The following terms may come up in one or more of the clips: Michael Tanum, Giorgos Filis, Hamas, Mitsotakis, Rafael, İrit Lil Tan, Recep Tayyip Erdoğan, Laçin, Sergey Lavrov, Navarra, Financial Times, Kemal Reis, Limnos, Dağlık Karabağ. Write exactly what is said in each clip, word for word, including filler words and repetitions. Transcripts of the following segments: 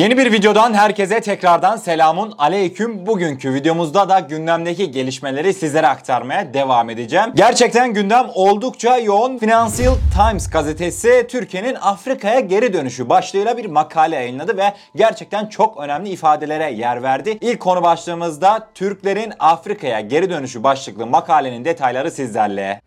Yeni bir videodan herkese tekrardan selamun aleyküm. Bugünkü videomuzda da gündemdeki gelişmeleri sizlere aktarmaya devam edeceğim. Gerçekten gündem oldukça yoğun. Financial Times gazetesi Türkiye'nin Afrika'ya geri dönüşü başlığıyla bir makale yayınladı ve gerçekten çok önemli ifadelere yer verdi. İlk konu başlığımızda Türklerin Afrika'ya geri dönüşü başlıklı makalenin detayları sizlerle.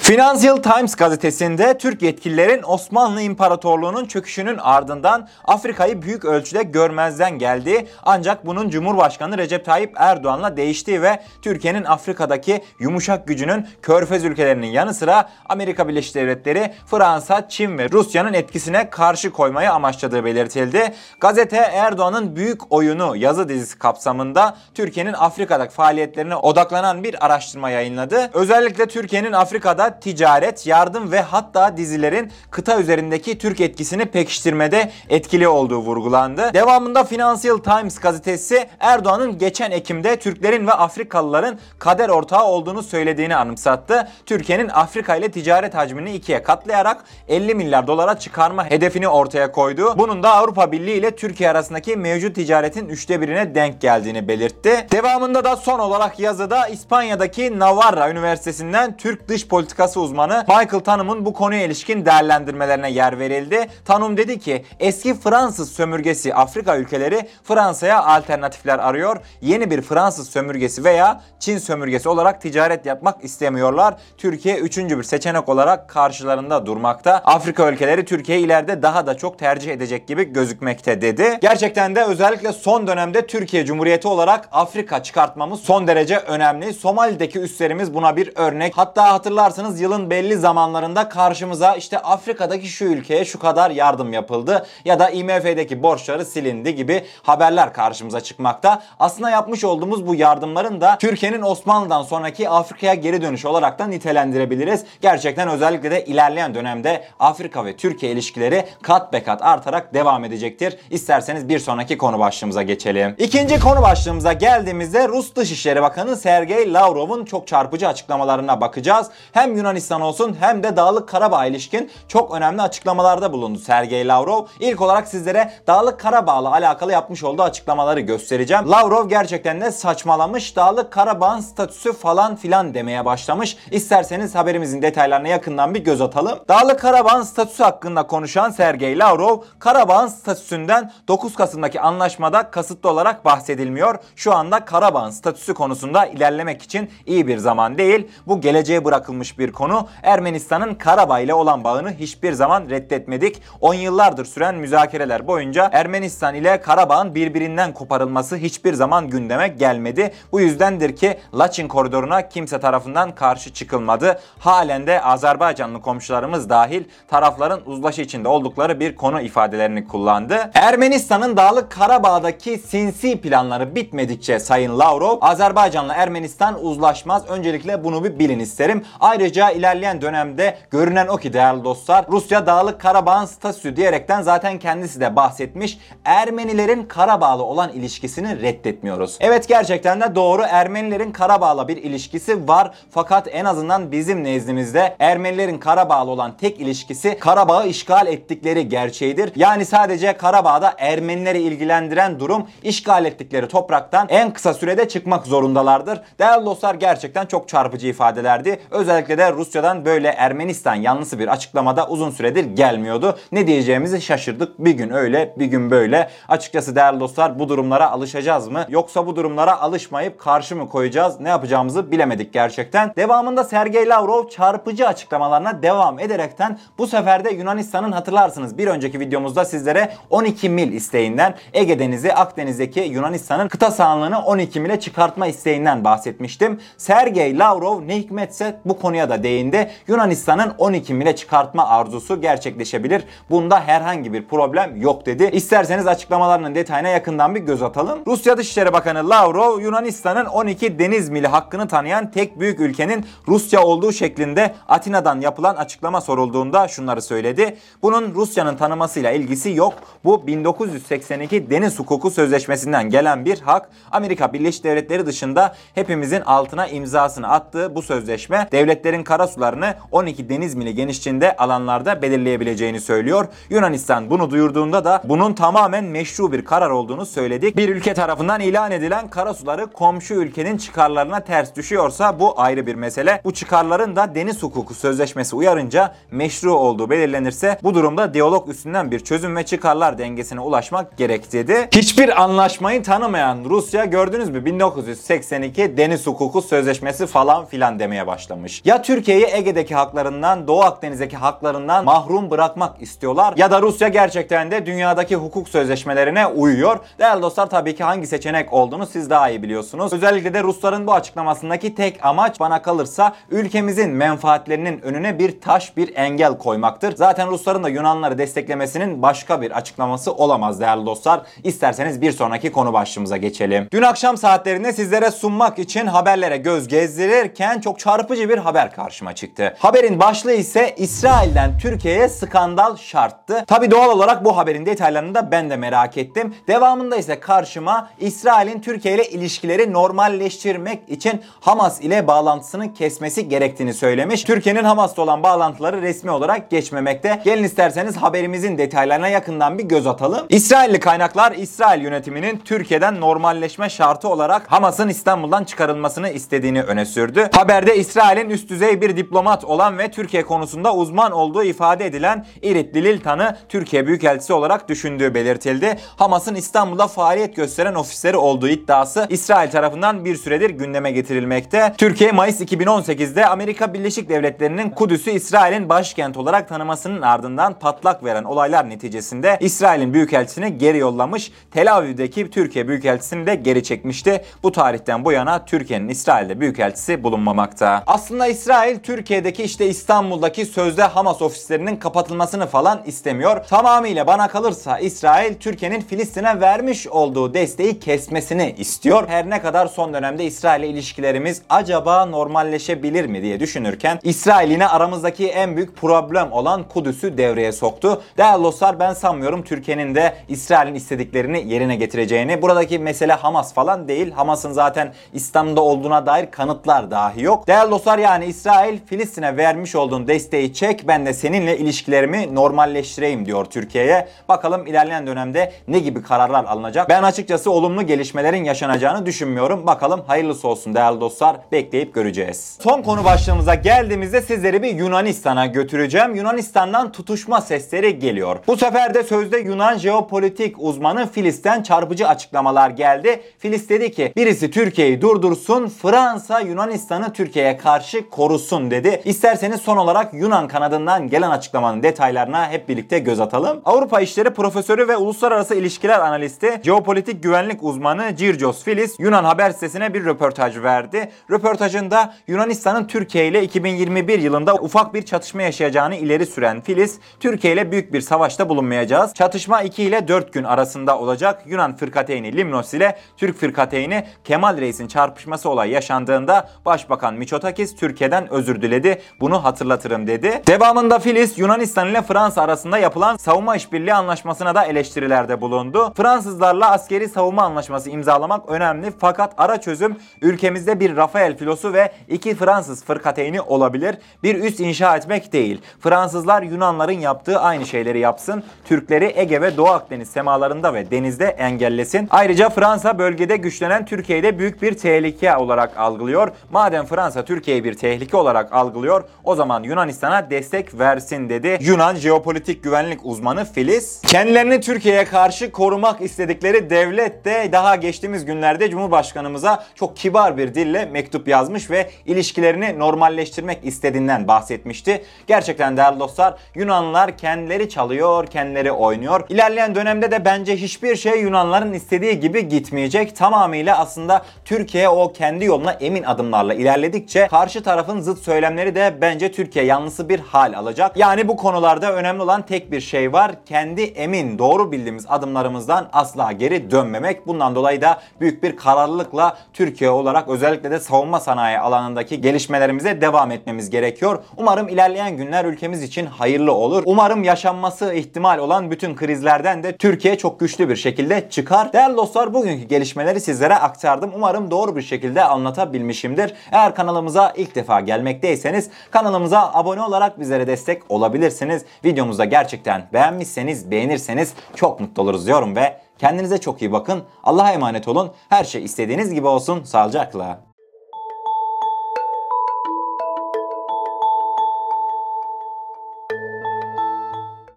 Financial Times gazetesinde Türk yetkililerin Osmanlı İmparatorluğu'nun çöküşünün ardından Afrika'yı büyük ölçüde görmezden geldiği, ancak bunun Cumhurbaşkanı Recep Tayyip Erdoğan'la değiştiği ve Türkiye'nin Afrika'daki yumuşak gücünün Körfez ülkelerinin yanı sıra Amerika Birleşik Devletleri, Fransa, Çin ve Rusya'nın etkisine karşı koymayı amaçladığı belirtildi. Gazete Erdoğan'ın Büyük Oyunu yazı dizisi kapsamında Türkiye'nin Afrika'daki faaliyetlerine odaklanan bir araştırma yayınladı. Özellikle Türkiye'nin Afrika'da ticaret, yardım ve hatta dizilerin kıta üzerindeki Türk etkisini pekiştirmede etkili olduğu vurgulandı. Devamında Financial Times gazetesi Erdoğan'ın geçen Ekim'de Türklerin ve Afrikalıların kader ortağı olduğunu söylediğini anımsattı. Türkiye'nin Afrika ile ticaret hacmini ikiye katlayarak elli milyar dolara çıkarma hedefini ortaya koydu. Bunun da Avrupa Birliği ile Türkiye arasındaki mevcut ticaretin üçte birine denk geldiğini belirtti. Devamında da son olarak yazıda İspanya'daki Navarra Üniversitesi'nden Türk dış politikası uzmanı Michael Tanum'un bu konuya ilişkin değerlendirmelerine yer verildi. Tanum dedi ki eski Fransız sömürgesi Afrika ülkeleri Fransa'ya alternatifler arıyor. Yeni bir Fransız sömürgesi veya Çin sömürgesi olarak ticaret yapmak istemiyorlar. Türkiye üçüncü bir seçenek olarak karşılarında durmakta. Afrika ülkeleri Türkiye'yi ileride daha da çok tercih edecek gibi gözükmekte dedi. Gerçekten de özellikle son dönemde Türkiye Cumhuriyeti olarak Afrika çıkartmamız son derece önemli. Somali'deki üslerimiz buna bir örnek. Hatta hatırlarsınız yılın belli zamanlarında karşımıza işte Afrika'daki şu ülkeye şu kadar yardım yapıldı ya da I M F'deki borçları silindi gibi haberler karşımıza çıkmakta. Aslında yapmış olduğumuz bu yardımların da Türkiye'nin Osmanlı'dan sonraki Afrika'ya geri dönüşü olarak da nitelendirebiliriz. Gerçekten özellikle de ilerleyen dönemde Afrika ve Türkiye ilişkileri kat be kat artarak devam edecektir. İsterseniz bir sonraki konu başlığımıza geçelim. İkinci konu başlığımıza geldiğimizde Rus Dışişleri Bakanı Sergey Lavrov'un çok çarpıcı açıklamalarına bakacağız. Hem Yunan Yunanistan olsun hem de Dağlık Karabağ'a ilişkin çok önemli açıklamalarda bulundu Sergey Lavrov. İlk olarak sizlere Dağlık Karabağ'la alakalı yapmış olduğu açıklamaları göstereceğim. Lavrov gerçekten de saçmalamış, Dağlık Karabağ'ın statüsü falan filan demeye başlamış. İsterseniz haberimizin detaylarına yakından bir göz atalım. Dağlık Karabağ'ın statüsü hakkında konuşan Sergey Lavrov, Karabağ'ın statüsünden dokuz Kasım'daki anlaşmada kasıtlı olarak bahsedilmiyor. Şu anda Karabağ'ın statüsü konusunda ilerlemek için iyi bir zaman değil. Bu geleceğe bırakılmış bir konu. Ermenistan'ın Karabağ ile olan bağını hiçbir zaman reddetmedik. on yıllardır süren müzakereler boyunca Ermenistan ile Karabağ'ın birbirinden koparılması hiçbir zaman gündeme gelmedi. Bu yüzdendir ki Laçin koridoruna kimse tarafından karşı çıkılmadı. Halen de Azerbaycanlı komşularımız dahil tarafların uzlaşı içinde oldukları bir konu ifadelerini kullandı. Ermenistan'ın Dağlık Karabağ'daki sinsi planları bitmedikçe Sayın Lavrov, Azerbaycan'la Ermenistan uzlaşmaz. Öncelikle bunu bir bilin isterim. Ayrıca ilerleyen dönemde görünen o ki değerli dostlar, Rusya Dağlık Karabağ'ın statüsü diyerekten zaten kendisi de bahsetmiş. Ermenilerin Karabağ'la olan ilişkisini reddetmiyoruz. Evet, gerçekten de doğru, Ermenilerin Karabağ'la bir ilişkisi var. Fakat en azından bizim nezdimizde Ermenilerin Karabağ'la olan tek ilişkisi Karabağ'ı işgal ettikleri gerçeğidir. Yani sadece Karabağ'da Ermenileri ilgilendiren durum işgal ettikleri topraktan en kısa sürede çıkmak zorundalardır. Değerli dostlar, gerçekten çok çarpıcı ifadelerdi. Özellikle de Rusya'dan böyle Ermenistan yanlısı bir açıklamada uzun süredir gelmiyordu. Ne diyeceğimizi şaşırdık. Bir gün öyle, bir gün böyle. Açıkçası değerli dostlar, bu durumlara alışacağız mı? Yoksa bu durumlara alışmayıp karşı mı koyacağız? Ne yapacağımızı bilemedik gerçekten. Devamında Sergey Lavrov çarpıcı açıklamalarına devam ederekten bu sefer de Yunanistan'ın, hatırlarsınız bir önceki videomuzda sizlere on iki mil isteğinden, Ege Denizi, Akdeniz'deki Yunanistan'ın kıta sahanlığını on iki mile çıkartma isteğinden bahsetmiştim. Sergey Lavrov ne hikmetse bu konuya da değindi. Yunanistan'ın on iki mile çıkartma arzusu gerçekleşebilir. Bunda herhangi bir problem yok dedi. İsterseniz açıklamalarının detayına yakından bir göz atalım. Rusya Dışişleri Bakanı Lavrov, Yunanistan'ın on iki deniz mili hakkını tanıyan tek büyük ülkenin Rusya olduğu şeklinde Atina'dan yapılan açıklama sorulduğunda şunları söyledi. Bunun Rusya'nın tanımasıyla ilgisi yok. Bu bin dokuz yüz seksen iki Deniz Hukuku Sözleşmesi'nden gelen bir hak. Amerika Birleşik Devletleri dışında hepimizin altına imzasını attığı bu sözleşme devletlerin karasularını on iki deniz mili genişliğinde alanlarda belirleyebileceğini söylüyor. Yunanistan bunu duyurduğunda da bunun tamamen meşru bir karar olduğunu söyledik. Bir ülke tarafından ilan edilen karasuları komşu ülkenin çıkarlarına ters düşüyorsa bu ayrı bir mesele. Bu çıkarların da deniz hukuku sözleşmesi uyarınca meşru olduğu belirlenirse bu durumda diyalog üstünden bir çözüm ve çıkarlar dengesine ulaşmak gerek dedi. Hiçbir anlaşmayı tanımayan Rusya gördünüz mü bin dokuz yüz seksen iki deniz hukuku sözleşmesi falan filan demeye başlamış. Ya Türkiye'yi Ege'deki haklarından, Doğu Akdeniz'deki haklarından mahrum bırakmak istiyorlar ya da Rusya gerçekten de dünyadaki hukuk sözleşmelerine uyuyor. Değerli dostlar, tabii ki hangi seçenek olduğunu siz daha iyi biliyorsunuz. Özellikle de Rusların bu açıklamasındaki tek amaç bana kalırsa ülkemizin menfaatlerinin önüne bir taş, bir engel koymaktır. Zaten Rusların da Yunanları desteklemesinin başka bir açıklaması olamaz değerli dostlar. İsterseniz bir sonraki konu başlığımıza geçelim. Dün akşam saatlerinde sizlere sunmak için haberlere göz gezdirirken çok çarpıcı bir haber karşıma çıktı. Haberin başlığı ise İsrail'den Türkiye'ye skandal şarttı. Tabii doğal olarak bu haberin detaylarını da ben de merak ettim. Devamında ise karşıma İsrail'in Türkiye ile ilişkileri normalleştirmek için Hamas ile bağlantısını kesmesi gerektiğini söylemiş. Türkiye'nin Hamas'la olan bağlantıları resmi olarak geçmemekte. Gelin isterseniz haberimizin detaylarına yakından bir göz atalım. İsrailli kaynaklar İsrail yönetiminin Türkiye'den normalleşme şartı olarak Hamas'ın İstanbul'dan çıkarılmasını istediğini öne sürdü. Haberde İsrail'in üst düzey bir diplomat olan ve Türkiye konusunda uzman olduğu ifade edilen İrit Lil Tan'ı Türkiye Büyükelçisi olarak düşündüğü belirtildi. Hamas'ın İstanbul'da faaliyet gösteren ofisleri olduğu iddiası İsrail tarafından bir süredir gündeme getirilmekte. Türkiye Mayıs iki bin on sekiz'de Amerika Birleşik Devletleri'nin Kudüs'ü İsrail'in başkent olarak tanımasının ardından patlak veren olaylar neticesinde İsrail'in Büyükelçisini geri yollamış, Tel Aviv'deki Türkiye Büyükelçisini de geri çekmişti. Bu tarihten bu yana Türkiye'nin İsrail'de Büyükelçisi bulunmamakta. Aslında İsrail Türkiye'deki işte İstanbul'daki sözde Hamas ofislerinin kapatılmasını falan istemiyor. Tamamıyla bana kalırsa İsrail Türkiye'nin Filistin'e vermiş olduğu desteği kesmesini istiyor. Her ne kadar son dönemde İsrail ile ilişkilerimiz acaba normalleşebilir mi diye düşünürken İsrail yine aramızdaki en büyük problem olan Kudüs'ü devreye soktu. Değerli dostlar, ben sanmıyorum Türkiye'nin de İsrail'in istediklerini yerine getireceğini. Buradaki mesele Hamas falan değil. Hamas'ın zaten İslam'da olduğuna dair kanıtlar dahi yok. Değerli dostlar, yani İsrail Filistin'e vermiş olduğun desteği çek, ben de seninle ilişkilerimi normalleştireyim diyor Türkiye'ye. Bakalım ilerleyen dönemde ne gibi kararlar alınacak? Ben açıkçası olumlu gelişmelerin yaşanacağını düşünmüyorum. Bakalım, hayırlısı olsun değerli dostlar. Bekleyip göreceğiz. Son konu başlığımıza geldiğimizde sizleri bir Yunanistan'a götüreceğim. Yunanistan'dan tutuşma sesleri geliyor. Bu sefer de sözde Yunan jeopolitik uzmanı Filis'ten çarpıcı açıklamalar geldi. Filis dedi ki birisi Türkiye'yi durdursun, Fransa Yunanistan'ı Türkiye'ye karşı korusun dedi. İsterseniz son olarak Yunan kanadından gelen açıklamanın detaylarına hep birlikte göz atalım. Avrupa İşleri Profesörü ve Uluslararası İlişkiler Analisti, Jeopolitik Güvenlik Uzmanı Giorgos Filis Yunan haber sitesine bir röportaj verdi. Röportajında Yunanistan'ın Türkiye ile iki bin yirmi bir yılında ufak bir çatışma yaşayacağını ileri süren Filis, Türkiye ile büyük bir savaşta bulunmayacağız. Çatışma iki ile dört gün arasında olacak. Yunan fırkateyni Limnos ile Türk fırkateyni Kemal Reis'in çarpışması olayı yaşandığında Başbakan Mitsotakis Türkiye'den özür diledi. Bunu hatırlatırım dedi. Devamında Filis Yunanistan ile Fransa arasında yapılan savunma işbirliği anlaşmasına da eleştirilerde bulundu. Fransızlarla askeri savunma anlaşması imzalamak önemli fakat ara çözüm ülkemizde bir Rafael filosu ve iki Fransız fırkateyni olabilir. Bir üs inşa etmek değil. Fransızlar Yunanların yaptığı aynı şeyleri yapsın. Türkleri Ege ve Doğu Akdeniz semalarında ve denizde engellesin. Ayrıca Fransa bölgede güçlenen Türkiye'yi de büyük bir tehlike olarak algılıyor. Madem Fransa Türkiye'yi bir tehlike olarak algılıyor, o zaman Yunanistan'a destek versin dedi Yunan jeopolitik güvenlik uzmanı Filis. Kendilerini Türkiye'ye karşı korumak istedikleri devlet de daha geçtiğimiz günlerde Cumhurbaşkanımıza çok kibar bir dille mektup yazmış ve ilişkilerini normalleştirmek istediğinden bahsetmişti. Gerçekten değerli dostlar, Yunanlılar kendileri çalıyor, kendileri oynuyor. İlerleyen dönemde de bence hiçbir şey Yunanların istediği gibi gitmeyecek. Tamamıyla aslında Türkiye o kendi yoluna emin adımlarla ilerledikçe karşı tarafın zıt söylemleri de bence Türkiye yanlısı bir hal alacak. Yani bu konularda önemli olan tek bir şey var. Kendi emin, doğru bildiğimiz adımlarımızdan asla geri dönmemek. Bundan dolayı da büyük bir kararlılıkla Türkiye olarak özellikle de savunma sanayi alanındaki gelişmelerimize devam etmemiz gerekiyor. Umarım ilerleyen günler ülkemiz için hayırlı olur. Umarım yaşanması ihtimal olan bütün krizlerden de Türkiye çok güçlü bir şekilde çıkar. Değerli dostlar, bugünkü gelişmeleri sizlere aktardım. Umarım doğru bir şekilde anlatabilmişimdir. Eğer kanalımıza ilk defa gelmişseniz gelmekteyseniz kanalımıza abone olarak bizlere destek olabilirsiniz. Videomuzda gerçekten beğenmişseniz, beğenirseniz çok mutlu oluruz diyorum ve kendinize çok iyi bakın. Allah'a emanet olun. Her şey istediğiniz gibi olsun. Sağlıcakla.